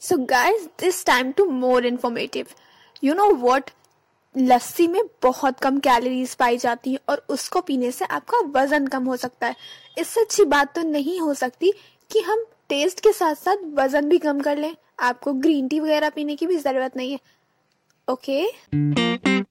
So guys, this time to more informative. You know what? लस्सी में बहुत कम calories पाई जाती है और उसको पीने से आपका वजन कम हो सकता है। इससे अच्छी बात तो नहीं हो सकती कि हम टेस्ट के साथ साथ वजन भी कम कर लें। आपको ग्रीन टी वगैरह पीने की भी जरूरत नहीं है। ओके